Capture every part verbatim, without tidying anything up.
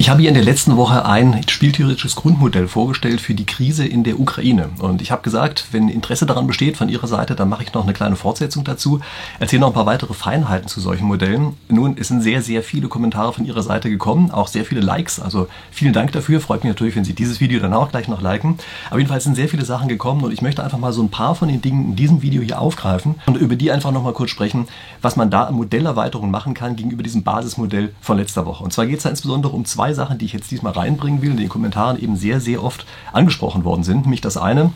Ich habe hier in der letzten Woche ein spieltheoretisches Grundmodell vorgestellt für die Krise in der Ukraine. Und ich habe gesagt, wenn Interesse daran besteht von Ihrer Seite, dann mache ich noch eine kleine Fortsetzung dazu, erzähle noch ein paar weitere Feinheiten zu solchen Modellen. Nun, es sind sehr, sehr viele Kommentare von Ihrer Seite gekommen, auch sehr viele Likes. Also vielen Dank dafür. Freut mich natürlich, wenn Sie dieses Video dann auch gleich noch liken. Aber jedenfalls sind sehr viele Sachen gekommen und ich möchte einfach mal so ein paar von den Dingen in diesem Video hier aufgreifen und über die einfach nochmal kurz sprechen, was man da an Modellerweiterungen machen kann gegenüber diesem Basismodell von letzter Woche. Und zwar geht es da insbesondere um zwei Sachen, die ich jetzt diesmal reinbringen will, in den Kommentaren eben sehr, sehr oft angesprochen worden sind. Nämlich das eine: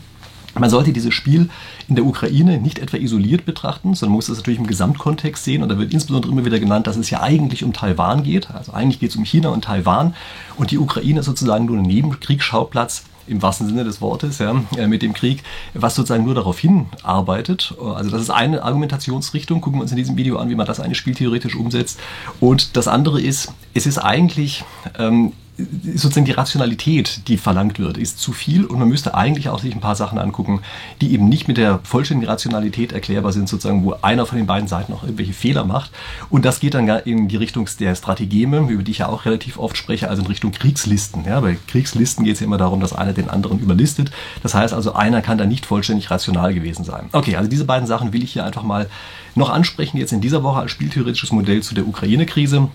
Man sollte dieses Spiel in der Ukraine nicht etwa isoliert betrachten, sondern man muss das natürlich im Gesamtkontext sehen. Und da wird insbesondere immer wieder genannt, dass es ja eigentlich um Taiwan geht. Also eigentlich geht es um China und Taiwan. Und die Ukraine ist sozusagen nur ein Nebenkriegsschauplatz, im wahrsten Sinne des Wortes, ja, mit dem Krieg, was sozusagen nur darauf hinarbeitet. Also das ist eine Argumentationsrichtung. Gucken wir uns in diesem Video an, wie man das eine spieltheoretisch umsetzt. Und das andere ist, es ist eigentlich ähm, sozusagen die Rationalität, die verlangt wird, ist zu viel und man müsste eigentlich auch sich ein paar Sachen angucken, die eben nicht mit der vollständigen Rationalität erklärbar sind, sozusagen, wo einer von den beiden Seiten auch irgendwelche Fehler macht. Und das geht dann in die Richtung der Strategeme, über die ich ja auch relativ oft spreche, also in Richtung Kriegslisten. Ja, bei Kriegslisten geht es ja immer darum, dass einer den anderen überlistet. Das heißt also, einer kann da nicht vollständig rational gewesen sein. Okay, also diese beiden Sachen will ich hier einfach mal noch ansprechen, jetzt in dieser Woche als spieltheoretisches Modell zu der Ukraine-Krise.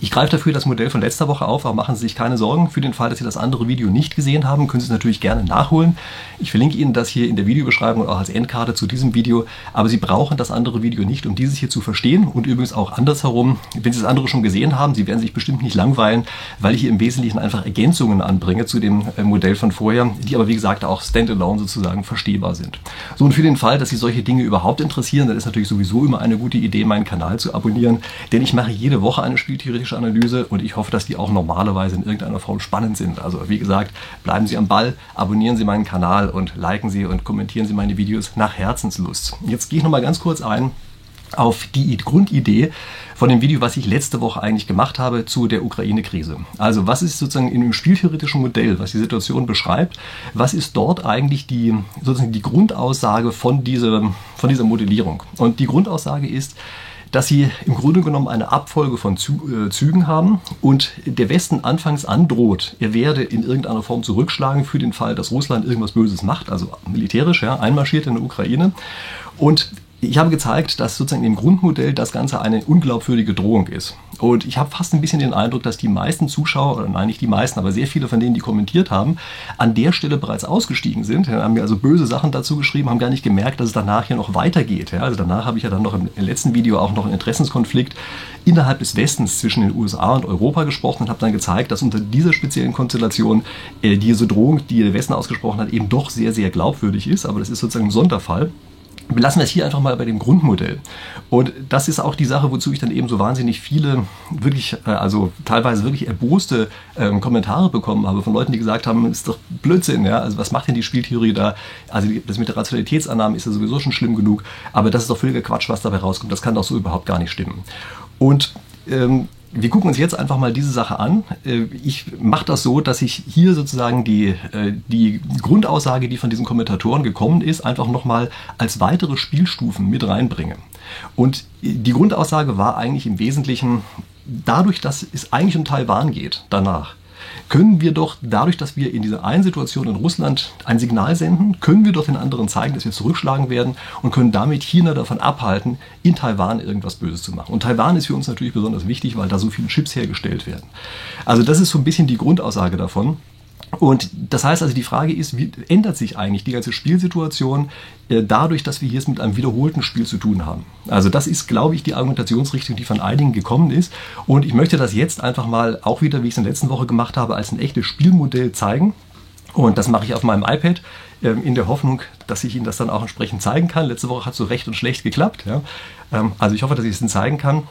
Ich greife dafür das Modell von letzter Woche auf, aber machen Sie sich keine Sorgen. Für den Fall, dass Sie das andere Video nicht gesehen haben, können Sie es natürlich gerne nachholen. Ich verlinke Ihnen das hier in der Videobeschreibung und auch als Endkarte zu diesem Video. Aber Sie brauchen das andere Video nicht, um dieses hier zu verstehen. Und übrigens auch andersherum, wenn Sie das andere schon gesehen haben, Sie werden sich bestimmt nicht langweilen, weil ich hier im Wesentlichen einfach Ergänzungen anbringe zu dem Modell von vorher, die aber wie gesagt auch standalone sozusagen verstehbar sind. So, und für den Fall, dass Sie solche Dinge überhaupt interessieren, dann ist natürlich sowieso immer eine gute Idee, meinen Kanal zu abonnieren, denn ich mache jede Woche eine Spiel theoretische Analyse und ich hoffe, dass die auch normalerweise in irgendeiner Form spannend sind. Also wie gesagt, bleiben Sie am Ball, abonnieren Sie meinen Kanal und liken Sie und kommentieren Sie meine Videos nach Herzenslust. Jetzt gehe ich nochmal ganz kurz ein auf die Grundidee von dem Video, was ich letzte Woche eigentlich gemacht habe zu der Ukraine-Krise. Also was ist sozusagen in dem spieltheoretischen Modell, was die Situation beschreibt, was ist dort eigentlich die, sozusagen die Grundaussage von dieser, von dieser Modellierung? Und die Grundaussage ist, dass sie im Grunde genommen eine Abfolge von Zügen haben und der Westen anfangs androht, er werde in irgendeiner Form zurückschlagen für den Fall, dass Russland irgendwas Böses macht, also militärisch, ja, einmarschiert in der Ukraine. Und ich habe gezeigt, dass sozusagen im Grundmodell das Ganze eine unglaubwürdige Drohung ist. Und ich habe fast ein bisschen den Eindruck, dass die meisten Zuschauer, oder nein, nicht die meisten, aber sehr viele von denen, die kommentiert haben, an der Stelle bereits ausgestiegen sind. Dann haben mir also böse Sachen dazu geschrieben, haben gar nicht gemerkt, dass es danach ja noch weitergeht. Also danach habe ich ja dann noch im letzten Video auch noch einen Interessenskonflikt innerhalb des Westens zwischen den U S A und Europa gesprochen und habe dann gezeigt, dass unter dieser speziellen Konstellation diese Drohung, die der Westen ausgesprochen hat, eben doch sehr, sehr glaubwürdig ist. Aber das ist sozusagen ein Sonderfall. Belassen wir es hier einfach mal bei dem Grundmodell. Und das ist auch die Sache, wozu ich dann eben so wahnsinnig viele, wirklich, also teilweise wirklich erboste ähm, Kommentare bekommen habe von Leuten, die gesagt haben, ist doch Blödsinn, ja, also was macht denn die Spieltheorie da? Also das mit der Rationalitätsannahme ist ja sowieso schon schlimm genug, aber das ist doch völliger Quatsch, was dabei rauskommt. Das kann doch so überhaupt gar nicht stimmen. Und ähm, wir gucken uns jetzt einfach mal diese Sache an. Ich mache das so, dass ich hier sozusagen die, die Grundaussage, die von diesen Kommentatoren gekommen ist, einfach nochmal als weitere Spielstufen mit reinbringe. Und die Grundaussage war eigentlich im Wesentlichen, dadurch, dass es eigentlich um Taiwan geht danach, können wir doch dadurch, dass wir in dieser einen Situation in Russland ein Signal senden, können wir doch den anderen zeigen, dass wir zurückschlagen werden und können damit China davon abhalten, in Taiwan irgendwas Böses zu machen. Und Taiwan ist für uns natürlich besonders wichtig, weil da so viele Chips hergestellt werden. Also das ist so ein bisschen die Grundaussage davon. Und das heißt also, die Frage ist, wie ändert sich eigentlich die ganze Spielsituation äh, dadurch, dass wir hier es mit einem wiederholten Spiel zu tun haben? Also das ist, glaube ich, die Argumentationsrichtung, die von einigen gekommen ist. Und ich möchte das jetzt einfach mal auch wieder, wie ich es in der letzten Woche gemacht habe, als ein echtes Spielmodell zeigen. Und das mache ich auf meinem iPad äh, in der Hoffnung, dass ich Ihnen das dann auch entsprechend zeigen kann. Letzte Woche hat es so recht und schlecht geklappt. Ja? Ähm, also ich hoffe, dass ich es Ihnen zeigen kann.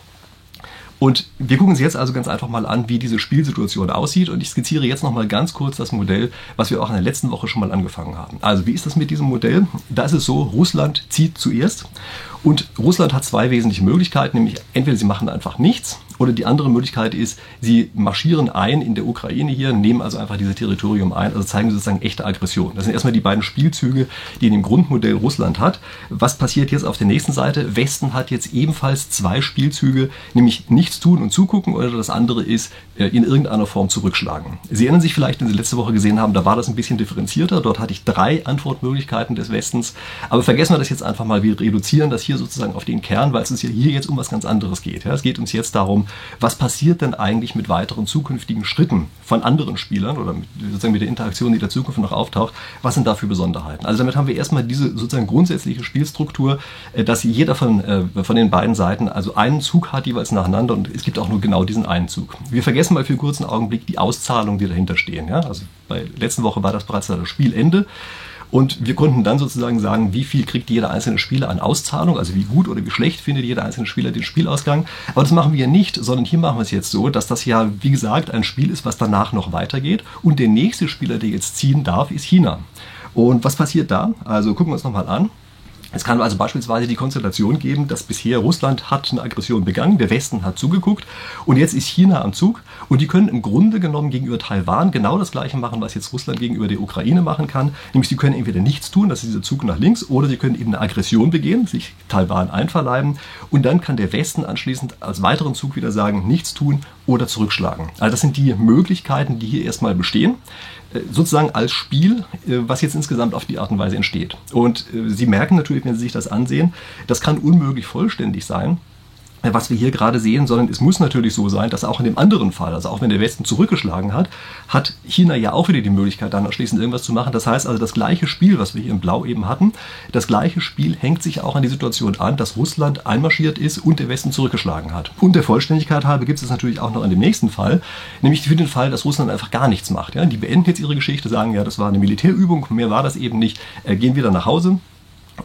Und wir gucken uns jetzt also ganz einfach mal an, wie diese Spielsituation aussieht. Und ich skizziere jetzt nochmal ganz kurz das Modell, was wir auch in der letzten Woche schon mal angefangen haben. Also wie ist das mit diesem Modell? Da ist es so, Russland zieht zuerst. Und Russland hat zwei wesentliche Möglichkeiten, nämlich entweder sie machen einfach nichts Oder die andere Möglichkeit ist, sie marschieren ein in der Ukraine hier, nehmen also einfach dieses Territorium ein, also zeigen sozusagen echte Aggression. Das sind erstmal die beiden Spielzüge, die in dem Grundmodell Russland hat. Was passiert jetzt auf der nächsten Seite? Westen hat jetzt ebenfalls zwei Spielzüge, nämlich nichts tun und zugucken, oder das andere ist, in irgendeiner Form zurückschlagen. Sie erinnern sich vielleicht, wenn Sie letzte Woche gesehen haben, da war das ein bisschen differenzierter. Dort hatte ich drei Antwortmöglichkeiten des Westens. Aber vergessen wir das jetzt einfach mal. Wir reduzieren das hier sozusagen auf den Kern, weil es uns ja hier jetzt um was ganz anderes geht. Ja, es geht uns jetzt darum, was passiert denn eigentlich mit weiteren zukünftigen Schritten von anderen Spielern oder mit, sozusagen mit der Interaktion, die in der Zukunft noch auftaucht. Was sind da für Besonderheiten? Also damit haben wir erstmal diese sozusagen grundsätzliche Spielstruktur, dass jeder von, von den beiden Seiten also einen Zug hat jeweils nacheinander und es gibt auch nur genau diesen einen Zug. Wir vergessen mal für einen kurzen Augenblick die Auszahlungen, die dahinter stehen. Ja? Also bei letzten Woche war das bereits das Spielende und wir konnten dann sozusagen sagen, wie viel kriegt jeder einzelne Spieler an Auszahlung, also wie gut oder wie schlecht findet jeder einzelne Spieler den Spielausgang. Aber das machen wir ja nicht, sondern hier machen wir es jetzt so, dass das ja, wie gesagt, ein Spiel ist, was danach noch weitergeht und der nächste Spieler, der jetzt ziehen darf, ist China. Und was passiert da? Also gucken wir uns nochmal an. Es kann also beispielsweise die Konstellation geben, dass bisher Russland hat eine Aggression begangen, der Westen hat zugeguckt und jetzt ist China am Zug und die können im Grunde genommen gegenüber Taiwan genau das Gleiche machen, was jetzt Russland gegenüber der Ukraine machen kann, nämlich sie können entweder nichts tun, das ist dieser Zug nach links, oder sie können eben eine Aggression begehen, sich Taiwan einverleiben und dann kann der Westen anschließend als weiteren Zug wieder sagen, nichts tun oder zurückschlagen. Also das sind die Möglichkeiten, die hier erstmal bestehen, sozusagen als Spiel, was jetzt insgesamt auf die Art und Weise entsteht. Und Sie merken natürlich, wenn Sie sich das ansehen, das kann unmöglich vollständig sein, was wir hier gerade sehen, sondern es muss natürlich so sein, dass auch in dem anderen Fall, also auch wenn der Westen zurückgeschlagen hat, hat China ja auch wieder die Möglichkeit, dann anschließend irgendwas zu machen. Das heißt also, das gleiche Spiel, was wir hier im Blau eben hatten, das gleiche Spiel hängt sich auch an die Situation an, dass Russland einmarschiert ist und der Westen zurückgeschlagen hat. Und der Vollständigkeit halber gibt es natürlich auch noch in dem nächsten Fall, nämlich für den Fall, dass Russland einfach gar nichts macht. Ja? Die beenden jetzt ihre Geschichte, sagen, ja, das war eine Militärübung, mehr war das eben nicht, äh, gehen wieder nach Hause.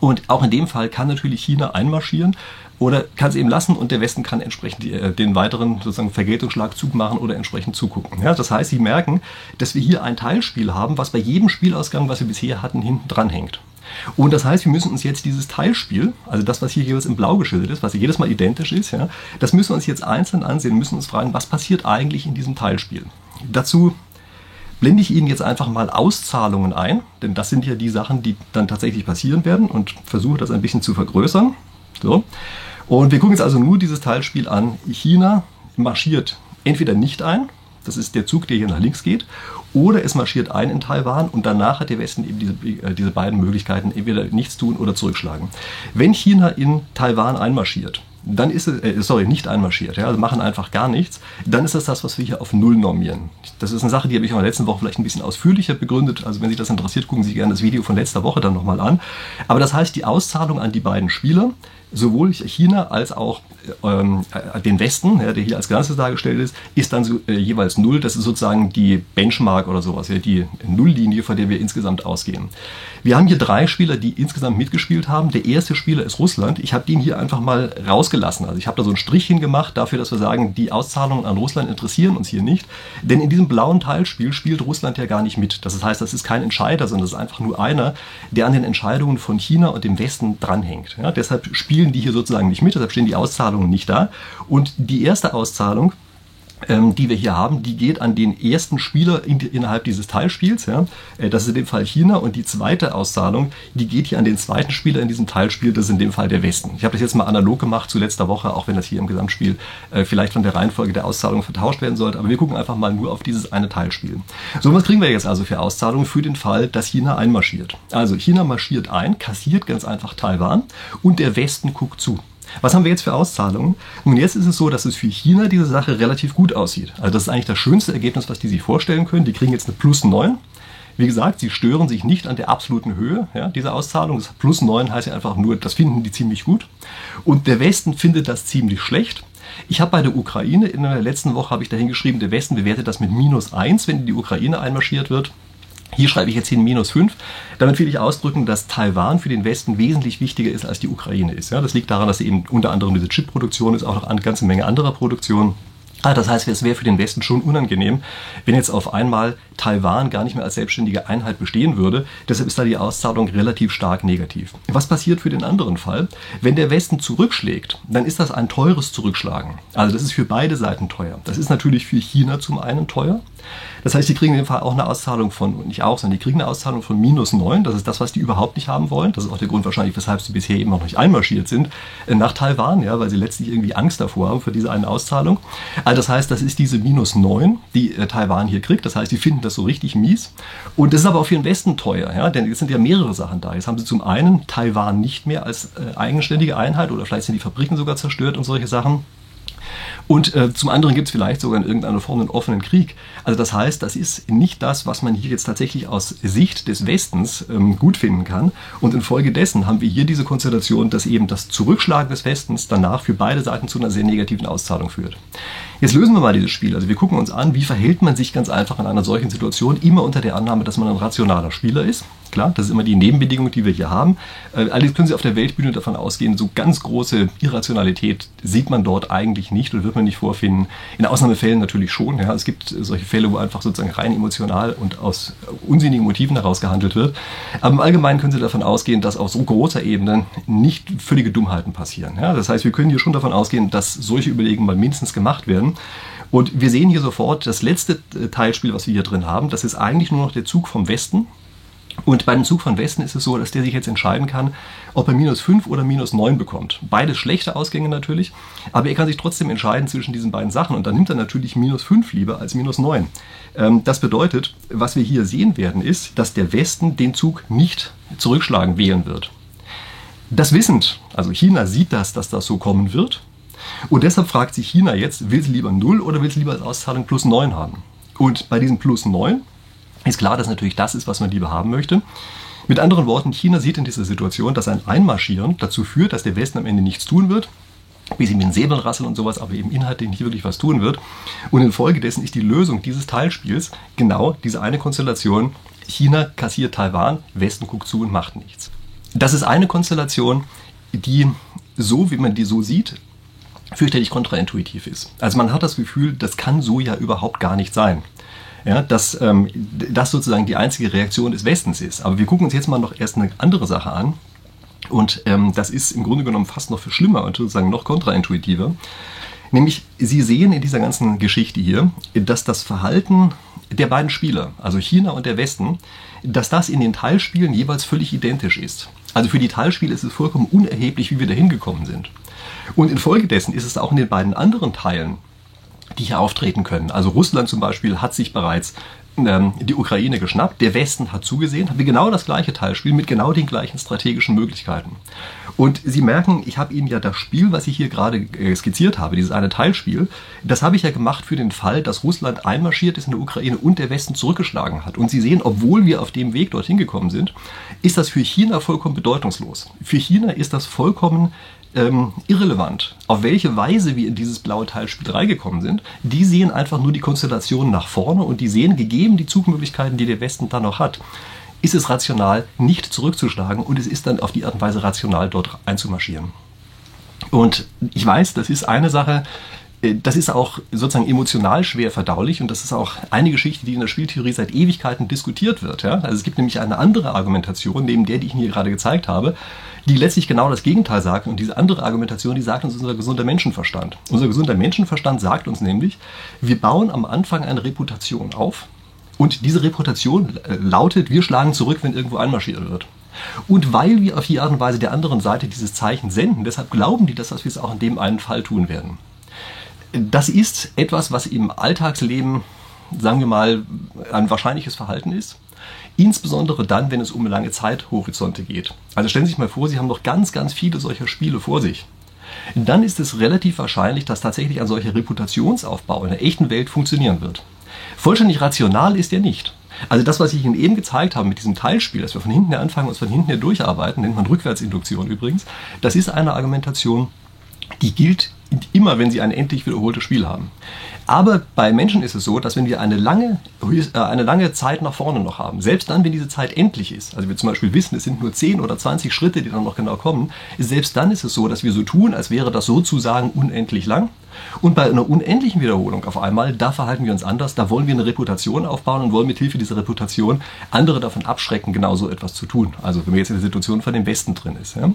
Und auch in dem Fall kann natürlich China einmarschieren oder kann es eben lassen und der Westen kann entsprechend die, äh, den weiteren sozusagen Vergeltungsschlagzug machen oder entsprechend zugucken. Ja, das heißt, Sie merken, dass wir hier ein Teilspiel haben, was bei jedem Spielausgang, was wir bisher hatten, hinten dran hängt. Und das heißt, wir müssen uns jetzt dieses Teilspiel, also das, was hier jeweils im Blau geschildert ist, was jedes Mal identisch ist, ja, das müssen wir uns jetzt einzeln ansehen, müssen uns fragen, was passiert eigentlich in diesem Teilspiel. Dazu blende ich Ihnen jetzt einfach mal Auszahlungen ein, denn das sind ja die Sachen, die dann tatsächlich passieren werden und versuche das ein bisschen zu vergrößern. So. Und wir gucken jetzt also nur dieses Teilspiel an. China marschiert entweder nicht ein, das ist der Zug, der hier nach links geht, oder es marschiert ein in Taiwan und danach hat der Westen eben diese, äh, diese beiden Möglichkeiten, entweder nichts tun oder zurückschlagen. Wenn China in Taiwan einmarschiert, dann ist es, äh, sorry, nicht einmarschiert, ja, also machen einfach gar nichts, dann ist das das, was wir hier auf Null normieren. Das ist eine Sache, die habe ich in der letzten Woche vielleicht ein bisschen ausführlicher begründet, also wenn Sie das interessiert, gucken Sie gerne das Video von letzter Woche dann nochmal an. Aber das heißt, die Auszahlung an die beiden Spieler, sowohl China als auch ähm, den Westen, ja, der hier als Ganzes dargestellt ist, ist dann so, äh, jeweils Null. Das ist sozusagen die Benchmark oder sowas, ja, die Nulllinie, von der wir insgesamt ausgehen. Wir haben hier drei Spieler, die insgesamt mitgespielt haben. Der erste Spieler ist Russland. Ich habe den hier einfach mal rausgelassen. Also ich habe da so einen Strich hingemacht dafür, dass wir sagen, die Auszahlungen an Russland interessieren uns hier nicht. Denn in diesem blauen Teilspiel spielt Russland ja gar nicht mit. Das heißt, das ist kein Entscheider, sondern das ist einfach nur einer, der an den Entscheidungen von China und dem Westen dranhängt. Ja, deshalb spielt die hier sozusagen nicht mit, deshalb stehen die Auszahlungen nicht da. Und die erste Auszahlung, ähm, die wir hier haben, die geht an den ersten Spieler in, innerhalb dieses Teilspiels. Ja? Das ist in dem Fall China. Und die zweite Auszahlung, die geht hier an den zweiten Spieler in diesem Teilspiel. Das ist in dem Fall der Westen. Ich habe das jetzt mal analog gemacht zu letzter Woche, auch wenn das hier im Gesamtspiel äh, vielleicht von der Reihenfolge der Auszahlung vertauscht werden sollte. Aber wir gucken einfach mal nur auf dieses eine Teilspiel. So, was kriegen wir jetzt also für Auszahlungen für den Fall, dass China einmarschiert? Also China marschiert ein, kassiert ganz einfach Taiwan und der Westen guckt zu. Was haben wir jetzt für Auszahlungen? Nun, jetzt ist es so, dass es für China diese Sache relativ gut aussieht. Also das ist eigentlich das schönste Ergebnis, was die sich vorstellen können. Die kriegen jetzt eine plus neun. Wie gesagt, sie stören sich nicht an der absoluten Höhe, ja, dieser Auszahlung. Das plus neun heißt ja einfach nur, das finden die ziemlich gut. Und der Westen findet das ziemlich schlecht. Ich habe bei der Ukraine, in der letzten Woche habe ich dahin geschrieben, der Westen bewertet das mit minus eins, wenn in die Ukraine einmarschiert wird. Hier schreibe ich jetzt hin minus fünf. Damit will ich ausdrücken, dass Taiwan für den Westen wesentlich wichtiger ist, als die Ukraine ist. Ja, das liegt daran, dass eben unter anderem diese Chip-Produktion ist, auch noch eine ganze Menge anderer Produktionen. Ah, das heißt, es wäre für den Westen schon unangenehm, wenn jetzt auf einmal Taiwan gar nicht mehr als selbstständige Einheit bestehen würde. Deshalb ist da die Auszahlung relativ stark negativ. Was passiert für den anderen Fall? Wenn der Westen zurückschlägt, dann ist das ein teures Zurückschlagen. Also das ist für beide Seiten teuer. Das ist natürlich für China zum einen teuer. Das heißt, die kriegen in dem Fall auch eine Auszahlung von, nicht auch, sondern die kriegen eine Auszahlung von minus neun. Das ist das, was die überhaupt nicht haben wollen. Das ist auch der Grund wahrscheinlich, weshalb sie bisher eben noch nicht einmarschiert sind nach Taiwan, ja, weil sie letztlich irgendwie Angst davor haben für diese eine Auszahlung. Also das heißt, das ist diese minus neun, die äh, Taiwan hier kriegt. Das heißt, die finden das so richtig mies. Und das ist aber auch für den Westen teuer, ja? Denn jetzt sind ja mehrere Sachen da. Jetzt haben sie zum einen Taiwan nicht mehr als äh, eigenständige Einheit oder vielleicht sind die Fabriken sogar zerstört und solche Sachen. Und äh, zum anderen gibt es vielleicht sogar in irgendeiner Form einen offenen Krieg. Also das heißt, das ist nicht das, was man hier jetzt tatsächlich aus Sicht des Westens ähm, gut finden kann. Und infolgedessen haben wir hier diese Konstellation, dass eben das Zurückschlagen des Westens danach für beide Seiten zu einer sehr negativen Auszahlung führt. Jetzt lösen wir mal dieses Spiel. Also wir gucken uns an, wie verhält man sich ganz einfach in einer solchen Situation, immer unter der Annahme, dass man ein rationaler Spieler ist. Klar, das ist immer die Nebenbedingung, die wir hier haben. Äh, allerdings können Sie auf der Weltbühne davon ausgehen, so ganz große Irrationalität sieht man dort eigentlich nicht und wird man nicht vorfinden. In Ausnahmefällen natürlich schon. Ja. Es gibt solche Fälle, wo einfach sozusagen rein emotional und aus unsinnigen Motiven heraus gehandelt wird. Aber im Allgemeinen können Sie davon ausgehen, dass auf so großer Ebene nicht völlige Dummheiten passieren. Ja. Das heißt, wir können hier schon davon ausgehen, dass solche Überlegungen mal mindestens gemacht werden. Und wir sehen hier sofort das letzte Teilspiel, was wir hier drin haben. Das ist eigentlich nur noch der Zug vom Westen. Und bei dem Zug vom Westen ist es so, dass der sich jetzt entscheiden kann, ob er minus fünf oder minus neun bekommt. Beides schlechte Ausgänge natürlich, aber er kann sich trotzdem entscheiden zwischen diesen beiden Sachen. Und dann nimmt er natürlich minus fünf lieber als minus neun. Das bedeutet, was wir hier sehen werden, ist, dass der Westen den Zug nicht zurückschlagen wählen wird. Das wissend, also China sieht das, dass das so kommen wird. Und deshalb fragt sich China jetzt, will sie lieber null oder will sie lieber als Auszahlung plus neun haben? Und bei diesem plus neun ist klar, dass natürlich das ist, was man lieber haben möchte. Mit anderen Worten, China sieht in dieser Situation, dass ein Einmarschieren dazu führt, dass der Westen am Ende nichts tun wird, wie sie mit den Säbeln rasseln und sowas, aber eben inhaltlich nicht wirklich was tun wird. Und infolgedessen ist die Lösung dieses Teilspiels genau diese eine Konstellation, China kassiert Taiwan, Westen guckt zu und macht nichts. Das ist eine Konstellation, die so, wie man die so sieht, fürchterlich kontraintuitiv ist. Also man hat das Gefühl, das kann so ja überhaupt gar nicht sein. Ja, dass ähm, das sozusagen die einzige Reaktion des Westens ist. Aber wir gucken uns jetzt mal noch erst eine andere Sache an. Und ähm, das ist im Grunde genommen fast noch viel schlimmer und sozusagen noch kontraintuitiver. Nämlich, Sie sehen in dieser ganzen Geschichte hier, dass das Verhalten der beiden Spieler, also China und der Westen, dass das in den Teilspielen jeweils völlig identisch ist. Also für die Teilspiele ist es vollkommen unerheblich, wie wir da hingekommen sind. Und infolgedessen ist es auch in den beiden anderen Teilen, die hier auftreten können. Also Russland zum Beispiel hat sich bereits ähm, die Ukraine geschnappt, der Westen hat zugesehen, haben wir genau das gleiche Teilspiel mit genau den gleichen strategischen Möglichkeiten. Und Sie merken, ich habe Ihnen ja das Spiel, was ich hier gerade äh, skizziert habe, dieses eine Teilspiel, das habe ich ja gemacht für den Fall, dass Russland einmarschiert ist in der Ukraine und der Westen zurückgeschlagen hat. Und Sie sehen, obwohl wir auf dem Weg dorthin gekommen sind, ist das für China vollkommen bedeutungslos. Für China ist das vollkommen Ähm, irrelevant, auf welche Weise wir in dieses blaue Teilspiel drei gekommen sind. Die sehen einfach nur die Konstellationen nach vorne und die sehen, gegeben die Zugmöglichkeiten, die der Westen dann noch hat, ist es rational, nicht zurückzuschlagen und es ist dann auf die Art und Weise rational, dort einzumarschieren. Und ich weiß, das ist eine Sache, das ist auch sozusagen emotional schwer verdaulich und das ist auch eine Geschichte, die in der Spieltheorie seit Ewigkeiten diskutiert wird. Ja? Also es gibt nämlich eine andere Argumentation, neben der, die ich Ihnen hier gerade gezeigt habe, die letztlich genau das Gegenteil sagt. Und diese andere Argumentation, die sagt uns unser gesunder Menschenverstand. Unser gesunder Menschenverstand sagt uns nämlich, wir bauen am Anfang eine Reputation auf und diese Reputation lautet, wir schlagen zurück, wenn irgendwo einmarschiert wird. Und weil wir auf die Art und Weise der anderen Seite dieses Zeichen senden, deshalb glauben die, dass wir es auch in dem einen Fall tun werden. Das ist etwas, was im Alltagsleben, sagen wir mal, ein wahrscheinliches Verhalten ist. Insbesondere dann, wenn es um lange Zeithorizonte geht. Also stellen Sie sich mal vor, Sie haben noch ganz, ganz viele solcher Spiele vor sich. Dann ist es relativ wahrscheinlich, dass tatsächlich ein solcher Reputationsaufbau in der echten Welt funktionieren wird. Vollständig rational ist er nicht. Also das, was ich Ihnen eben gezeigt habe mit diesem Teilspiel, dass wir von hinten her anfangen und von hinten her durcharbeiten, nennt man Rückwärtsinduktion übrigens, das ist eine Argumentation, die gilt immer, wenn Sie ein endlich wiederholtes Spiel haben. Aber bei Menschen ist es so, dass wenn wir eine lange, eine lange Zeit nach vorne noch haben, selbst dann, wenn diese Zeit endlich ist, also wir zum Beispiel wissen, es sind nur zehn oder zwanzig Schritte, die dann noch genau kommen, selbst dann ist es so, dass wir so tun, als wäre das sozusagen unendlich lang. Und bei einer unendlichen Wiederholung auf einmal, da verhalten wir uns anders, da wollen wir eine Reputation aufbauen und wollen mit Hilfe dieser Reputation andere davon abschrecken, genau so etwas zu tun. Also wenn wir jetzt in der Situation von dem Besten drin ist. Ja?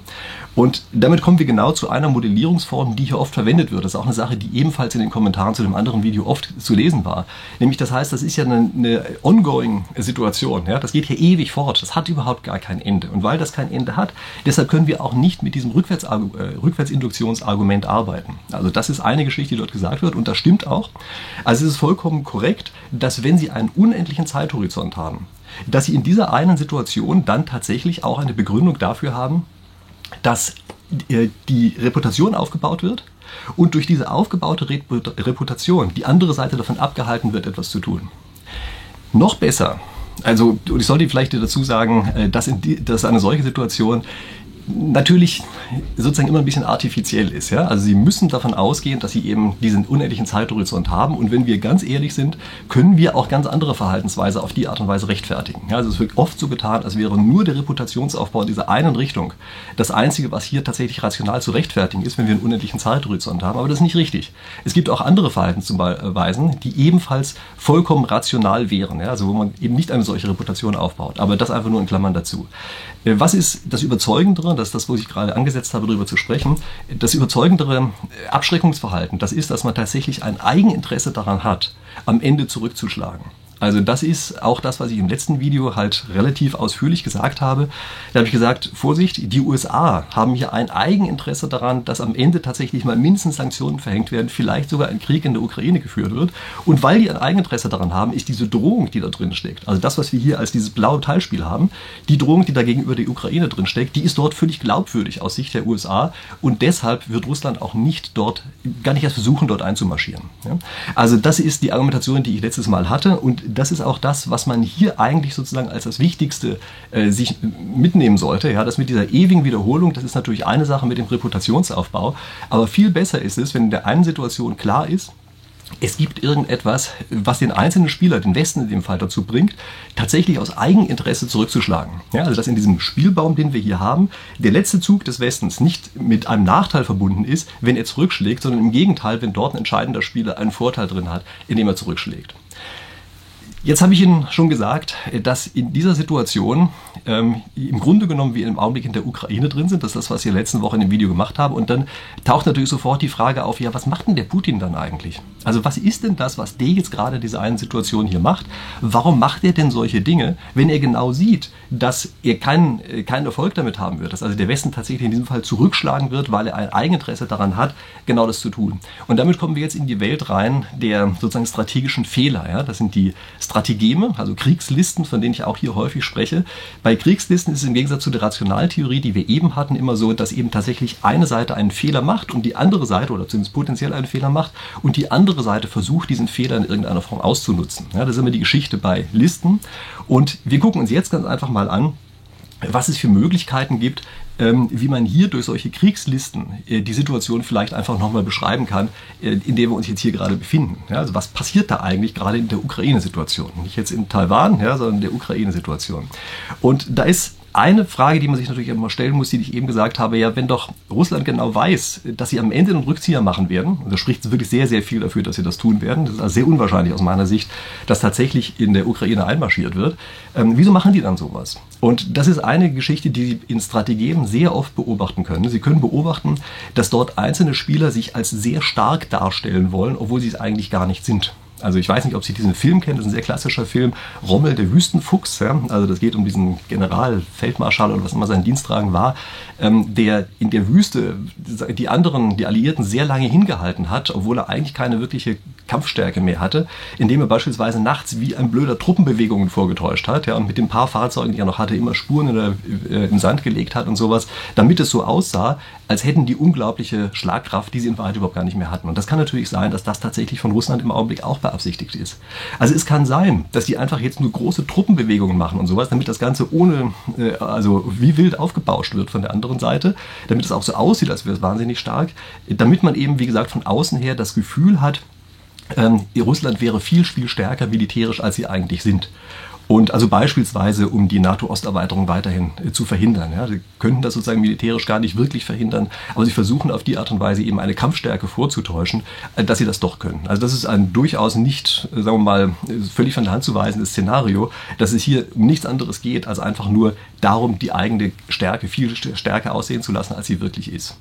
Und damit kommen wir genau zu einer Modellierungsform, die hier oft verwendet wird. Das ist auch eine Sache, die ebenfalls in den Kommentaren zu dem anderen Video oft zu lesen war. Nämlich das heißt, das ist ja eine, eine ongoing Situation. Ja? Das geht hier ewig fort. Das hat überhaupt gar kein Ende. Und weil das kein Ende hat, deshalb können wir auch nicht mit diesem Rückwärts, äh, Rückwärtsinduktionsargument arbeiten. Also das ist eine Geschichte, die dort gesagt wird, und das stimmt auch. Also es ist vollkommen korrekt, dass wenn Sie einen unendlichen Zeithorizont haben, dass Sie in dieser einen Situation dann tatsächlich auch eine Begründung dafür haben, dass die Reputation aufgebaut wird und durch diese aufgebaute Reputation die andere Seite davon abgehalten wird, etwas zu tun. Noch besser, also ich sollte vielleicht dazu sagen, dass, in die, dass eine solche Situation natürlich sozusagen immer ein bisschen artifiziell ist. Ja? Also Sie müssen davon ausgehen, dass Sie eben diesen unendlichen Zeithorizont haben, und wenn wir ganz ehrlich sind, können wir auch ganz andere Verhaltensweise auf die Art und Weise rechtfertigen. Ja? Also es wird oft so getan, als wäre nur der Reputationsaufbau dieser einen Richtung das Einzige, was hier tatsächlich rational zu rechtfertigen ist, wenn wir einen unendlichen Zeithorizont haben, aber das ist nicht richtig. Es gibt auch andere Verhaltensweisen, die ebenfalls vollkommen rational wären, ja? Also wo man eben nicht eine solche Reputation aufbaut, aber das einfach nur in Klammern dazu. Was ist das Überzeugendere? Das ist das, wo ich gerade angesetzt habe, darüber zu sprechen. Das überzeugendere Abschreckungsverhalten, das ist, dass man tatsächlich ein Eigeninteresse daran hat, am Ende zurückzuschlagen. Also das ist auch das, was ich im letzten Video halt relativ ausführlich gesagt habe. Da habe ich gesagt, Vorsicht, die U S A haben hier ein Eigeninteresse daran, dass am Ende tatsächlich mal mindestens Sanktionen verhängt werden, vielleicht sogar ein Krieg in der Ukraine geführt wird. Und weil die ein Eigeninteresse daran haben, ist diese Drohung, die da drin steckt, also das, was wir hier als dieses blaue Teilspiel haben, die Drohung, die da gegenüber der Ukraine drin steckt, die ist dort völlig glaubwürdig aus Sicht der U S A. Und deshalb wird Russland auch nicht dort, gar nicht erst versuchen, dort einzumarschieren. Ja? Also das ist die Argumentation, die ich letztes Mal hatte, und das ist auch das, was man hier eigentlich sozusagen als das Wichtigste äh, sich mitnehmen sollte. Ja, das mit dieser ewigen Wiederholung, das ist natürlich eine Sache mit dem Reputationsaufbau. Aber viel besser ist es, wenn in der einen Situation klar ist, es gibt irgendetwas, was den einzelnen Spieler, den Westen in dem Fall, dazu bringt, tatsächlich aus Eigeninteresse zurückzuschlagen. Ja, also dass in diesem Spielbaum, den wir hier haben, der letzte Zug des Westens nicht mit einem Nachteil verbunden ist, wenn er zurückschlägt, sondern im Gegenteil, wenn dort ein entscheidender Spieler einen Vorteil drin hat, indem er zurückschlägt. Jetzt habe ich Ihnen schon gesagt, dass in dieser Situation ähm, im Grunde genommen wir im Augenblick in der Ukraine drin sind. Das ist das, was ich letzte Woche in dem Video gemacht habe. Und dann taucht natürlich sofort die Frage auf, ja, was macht denn der Putin dann eigentlich? Also was ist denn das, was der jetzt gerade in dieser einen Situation hier macht? Warum macht er denn solche Dinge, wenn er genau sieht, dass er keinen, keinen Erfolg damit haben wird? Dass also der Westen tatsächlich in diesem Fall zurückschlagen wird, weil er ein Eigeninteresse daran hat, genau das zu tun. Und damit kommen wir jetzt in die Welt rein der sozusagen strategischen Fehler. Ja? Das sind die Strategeme, also Kriegslisten, von denen ich auch hier häufig spreche. Bei Kriegslisten ist es im Gegensatz zu der Rationaltheorie, die wir eben hatten, immer so, dass eben tatsächlich eine Seite einen Fehler macht und die andere Seite, oder zumindest potenziell einen Fehler macht, und die andere Seite versucht, diesen Fehler in irgendeiner Form auszunutzen. Ja, das ist immer die Geschichte bei Listen. Und wir gucken uns jetzt ganz einfach mal an, was es für Möglichkeiten gibt, wie man hier durch solche Kriegslisten die Situation vielleicht einfach nochmal beschreiben kann, in der wir uns jetzt hier gerade befinden. Ja, also was passiert da eigentlich gerade in der Ukraine-Situation? Nicht jetzt in Taiwan, ja, sondern in der Ukraine-Situation. Und da ist eine Frage, die man sich natürlich immer stellen muss, die ich eben gesagt habe, ja, wenn doch Russland genau weiß, dass sie am Ende einen Rückzieher machen werden, und da spricht wirklich sehr, sehr viel dafür, dass sie das tun werden, das ist also sehr unwahrscheinlich aus meiner Sicht, dass tatsächlich in der Ukraine einmarschiert wird, ähm, wieso machen die dann sowas? Und das ist eine Geschichte, die Sie in Strategien sehr oft beobachten können. Sie können beobachten, dass dort einzelne Spieler sich als sehr stark darstellen wollen, obwohl sie es eigentlich gar nicht sind. Also ich weiß nicht, ob Sie diesen Film kennen, das ist ein sehr klassischer Film, Rommel, der Wüstenfuchs. Ja? Also das geht um diesen General, Feldmarschall oder was immer sein Diensttragen war, ähm, der in der Wüste die anderen, die Alliierten sehr lange hingehalten hat, obwohl er eigentlich keine wirkliche Kampfstärke mehr hatte, indem er beispielsweise nachts wie ein blöder Truppenbewegungen vorgetäuscht hat, ja? Und mit den paar Fahrzeugen, die er noch hatte, immer Spuren in der, äh, im Sand gelegt hat und sowas, damit es so aussah, als hätten die unglaubliche Schlagkraft, die sie in Wahrheit überhaupt gar nicht mehr hatten. Und das kann natürlich sein, dass das tatsächlich von Russland im Augenblick auch beabsichtigt ist. Also es kann sein, dass die einfach jetzt nur große Truppenbewegungen machen und sowas, damit das Ganze ohne, also wie wild aufgebauscht wird von der anderen Seite, damit es auch so aussieht, als wäre es wahnsinnig stark, damit man eben, wie gesagt, von außen her das Gefühl hat, ähm, Russland wäre viel, viel stärker militärisch, als sie eigentlich sind. Und also beispielsweise, um die NATO-Osterweiterung weiterhin äh, zu verhindern. Ja. Sie könnten das sozusagen militärisch gar nicht wirklich verhindern, aber sie versuchen auf die Art und Weise eben eine Kampfstärke vorzutäuschen, äh, dass sie das doch können. Also das ist ein durchaus nicht, äh, sagen wir mal, völlig von der Hand zu weisendes Szenario, dass es hier um nichts anderes geht, als einfach nur darum, die eigene Stärke viel stärker aussehen zu lassen, als sie wirklich ist.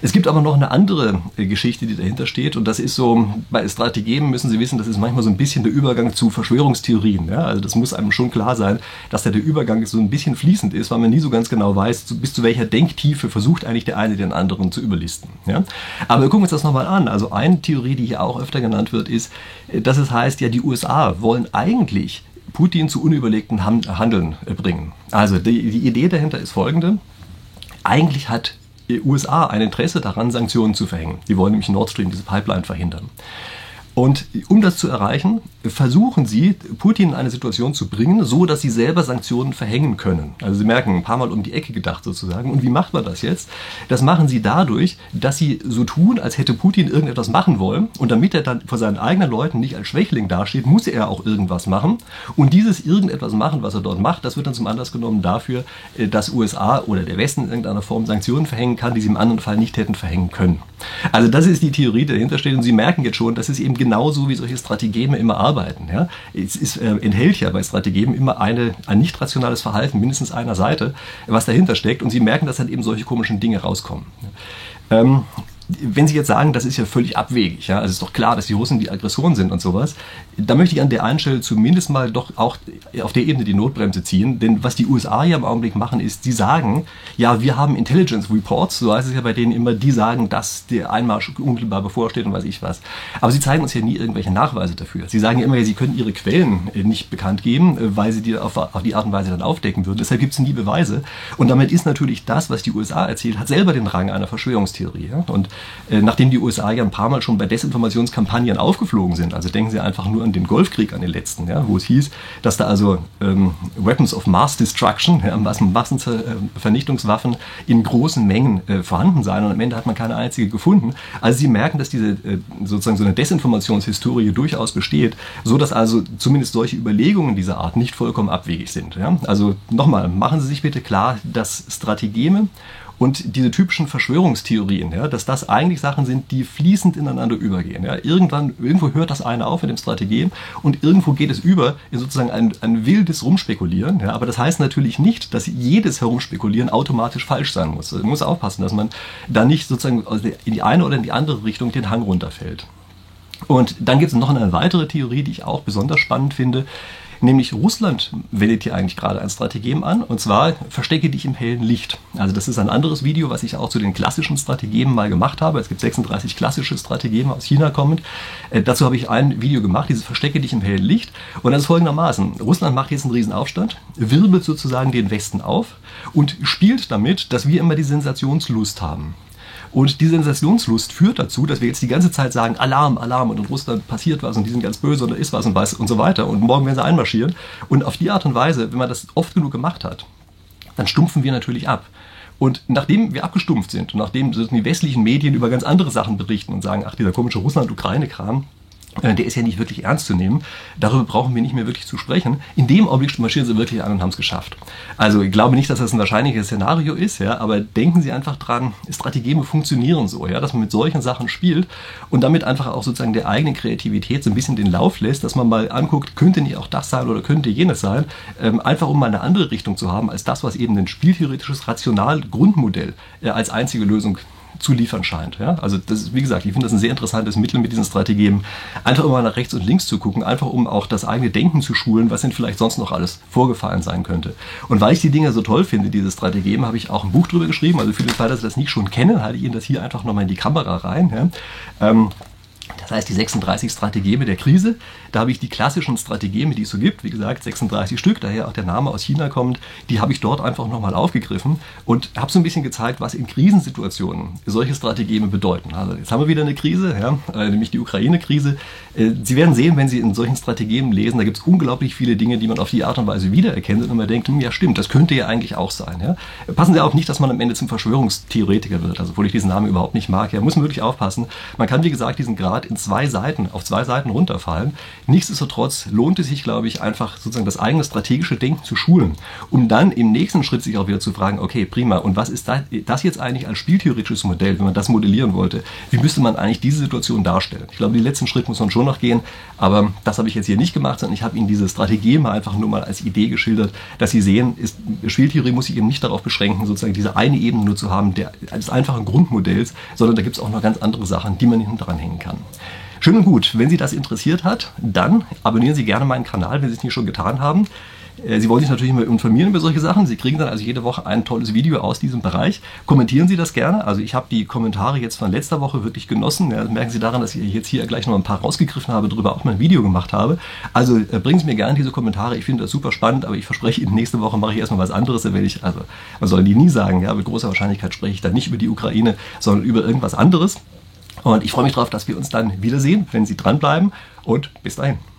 Es gibt aber noch eine andere äh, Geschichte, die dahinter steht, und das ist so, bei Strategien müssen Sie wissen, das ist manchmal so ein bisschen der Übergang zu Verschwörungstheorien. Ja. Also das muss einem schon klar sein, dass da der Übergang so ein bisschen fließend ist, weil man nie so ganz genau weiß, bis zu welcher Denktiefe versucht eigentlich der eine den anderen zu überlisten. Ja? Aber wir gucken uns das nochmal an. Also eine Theorie, die hier auch öfter genannt wird, ist, dass es heißt, ja, die U S A wollen eigentlich Putin zu unüberlegten Handeln bringen. Also die, die Idee dahinter ist folgende. Eigentlich hat die U S A ein Interesse daran, Sanktionen zu verhängen. Die wollen nämlich Nord Stream, diese Pipeline, verhindern. Und um das zu erreichen, versuchen sie, Putin in eine Situation zu bringen, so dass sie selber Sanktionen verhängen können. Also Sie merken, ein paar Mal um die Ecke gedacht sozusagen. Und wie macht man das jetzt? Das machen sie dadurch, dass sie so tun, als hätte Putin irgendetwas machen wollen. Und damit er dann vor seinen eigenen Leuten nicht als Schwächling dasteht, muss er auch irgendwas machen. Und dieses irgendetwas machen, was er dort macht, das wird dann zum Anlass genommen dafür, dass U S A oder der Westen in irgendeiner Form Sanktionen verhängen kann, die sie im anderen Fall nicht hätten verhängen können. Also das ist die Theorie, die dahinter steht. Und Sie merken jetzt schon, das ist eben genauso, wie solche Strategeme immer arbeiten. Ja? Es ist, äh, enthält ja bei Strategeme immer eine, ein nicht rationales Verhalten, mindestens einer Seite, was dahinter steckt. Und Sie merken, dass dann eben solche komischen Dinge rauskommen. Ähm, wenn Sie jetzt sagen, das ist ja völlig abwegig, ja? Also es ist doch klar, dass die Russen die Aggressoren sind und sowas, da möchte ich an der einen Stelle zumindest mal doch auch auf der Ebene die Notbremse ziehen. Denn was die U S A ja im Augenblick machen, ist, die sagen, ja, wir haben Intelligence Reports, so heißt es ja bei denen immer, die sagen, dass der Einmarsch unmittelbar bevorsteht und weiß ich was. Aber sie zeigen uns ja nie irgendwelche Nachweise dafür. Sie sagen ja immer, sie können ihre Quellen nicht bekannt geben, weil sie die auf, auf die Art und Weise dann aufdecken würden. Deshalb gibt es nie Beweise. Und damit ist natürlich das, was die U S A erzählt, hat selber den Rang einer Verschwörungstheorie. Ja? Und äh, nachdem die U S A ja ein paar Mal schon bei Desinformationskampagnen aufgeflogen sind, also denken sie einfach nur an den Golfkrieg, an den letzten, ja, wo es hieß, dass da also ähm, Weapons of Mass Destruction, ja, Massenvernichtungswaffen in großen Mengen äh, vorhanden seien, und am Ende hat man keine einzige gefunden. Also Sie merken, dass diese äh, sozusagen so eine Desinformationshistorie durchaus besteht, so dass also zumindest solche Überlegungen dieser Art nicht vollkommen abwegig sind. Ja? Also nochmal, machen Sie sich bitte klar, dass Strategeme und diese typischen Verschwörungstheorien, ja, dass das eigentlich Sachen sind, die fließend ineinander übergehen. Ja. Irgendwann, irgendwo hört das eine auf mit dem Strategem und irgendwo geht es über in sozusagen ein, ein wildes Rumspekulieren. Ja. Aber das heißt natürlich nicht, dass jedes Herumspekulieren automatisch falsch sein muss. Man muss aufpassen, dass man da nicht sozusagen in die eine oder in die andere Richtung den Hang runterfällt. Und dann gibt es noch eine weitere Theorie, die ich auch besonders spannend finde. Nämlich Russland wendet hier eigentlich gerade ein Strategem an, und zwar verstecke dich im hellen Licht. Also das ist ein anderes Video, was ich auch zu den klassischen Strategemen mal gemacht habe. Es gibt sechsunddreißig klassische Strategeme aus China kommend. Äh, dazu habe ich ein Video gemacht, dieses verstecke dich im hellen Licht. Und das ist folgendermaßen. Russland macht jetzt einen Riesenaufstand, wirbelt sozusagen den Westen auf und spielt damit, dass wir immer die Sensationslust haben. Und die Sensationslust führt dazu, dass wir jetzt die ganze Zeit sagen, Alarm, Alarm, und in Russland passiert was und die sind ganz böse und da ist was und, weiß und so weiter und morgen werden sie einmarschieren. Und auf die Art und Weise, wenn man das oft genug gemacht hat, dann stumpfen wir natürlich ab. Und nachdem wir abgestumpft sind und nachdem die westlichen Medien über ganz andere Sachen berichten und sagen, ach, dieser komische Russland-Ukraine-Kram, der ist ja nicht wirklich ernst zu nehmen. Darüber brauchen wir nicht mehr wirklich zu sprechen. In dem Augenblick marschieren sie wirklich an und haben es geschafft. Also ich glaube nicht, dass das ein wahrscheinliches Szenario ist, ja, aber denken Sie einfach dran, Strategeme funktionieren so, ja, dass man mit solchen Sachen spielt und damit einfach auch sozusagen der eigenen Kreativität so ein bisschen den Lauf lässt, dass man mal anguckt, könnte nicht auch das sein oder könnte jenes sein, ähm, einfach um mal eine andere Richtung zu haben, als das, was eben ein spieltheoretisches Rational-Grundmodell äh, als einzige Lösung zu liefern scheint. Ja? Also das ist, wie gesagt, ich finde das ein sehr interessantes Mittel mit diesen Strategien, einfach immer nach rechts und links zu gucken, einfach um auch das eigene Denken zu schulen, was denn vielleicht sonst noch alles vorgefallen sein könnte. Und weil ich die Dinge so toll finde, diese Strategien, habe ich auch ein Buch drüber geschrieben, also für den Fall, dass Sie das nicht schon kennen, halte ich Ihnen das hier einfach nochmal in die Kamera rein. Ja? Ähm, Das heißt, die sechsunddreißig Strategeme der Krise, da habe ich die klassischen Strategeme, die es so gibt, wie gesagt, sechsunddreißig Stück, daher auch der Name aus China kommt, die habe ich dort einfach nochmal aufgegriffen und habe so ein bisschen gezeigt, was in Krisensituationen solche Strategeme bedeuten. Also jetzt haben wir wieder eine Krise, ja, nämlich die Ukraine-Krise. Sie werden sehen, wenn Sie in solchen Strategeme lesen, da gibt es unglaublich viele Dinge, die man auf die Art und Weise wiedererkennt und man denkt, hm, ja stimmt, das könnte ja eigentlich auch sein. Ja. Passen Sie auf, nicht, dass man am Ende zum Verschwörungstheoretiker wird, also obwohl ich diesen Namen überhaupt nicht mag. Ja, muss man wirklich aufpassen. Man kann, wie gesagt, diesen Grad Monat in zwei Seiten, auf zwei Seiten runterfallen. Nichtsdestotrotz lohnt es sich, glaube ich, einfach sozusagen das eigene strategische Denken zu schulen, um dann im nächsten Schritt sich auch wieder zu fragen, okay, prima, und was ist das jetzt eigentlich als spieltheoretisches Modell, wenn man das modellieren wollte? Wie müsste man eigentlich diese Situation darstellen? Ich glaube, den letzten Schritt muss man schon noch gehen, aber das habe ich jetzt hier nicht gemacht, sondern ich habe Ihnen diese Strategie mal einfach nur mal als Idee geschildert, dass Sie sehen, ist, Spieltheorie muss sich eben nicht darauf beschränken, sozusagen diese eine Ebene nur zu haben, der, des einfachen Grundmodells, sondern da gibt es auch noch ganz andere Sachen, die man hinten dranhängen kann. Schön und gut, wenn Sie das interessiert hat, dann abonnieren Sie gerne meinen Kanal, wenn Sie es nicht schon getan haben. Sie wollen sich natürlich immer informieren über solche Sachen. Sie kriegen dann also jede Woche ein tolles Video aus diesem Bereich. Kommentieren Sie das gerne. Also ich habe die Kommentare jetzt von letzter Woche wirklich genossen. Ja, merken Sie daran, dass ich jetzt hier gleich noch ein paar rausgegriffen habe, darüber auch mal ein Video gemacht habe. Also bringen Sie mir gerne diese Kommentare. Ich finde das super spannend, aber ich verspreche Ihnen, nächste Woche mache ich erstmal was anderes. Da werde ich, also man soll die nie sagen, ja, mit großer Wahrscheinlichkeit spreche ich dann nicht über die Ukraine, sondern über irgendwas anderes. Und ich freue mich darauf, dass wir uns dann wiedersehen, wenn Sie dranbleiben. Und bis dahin.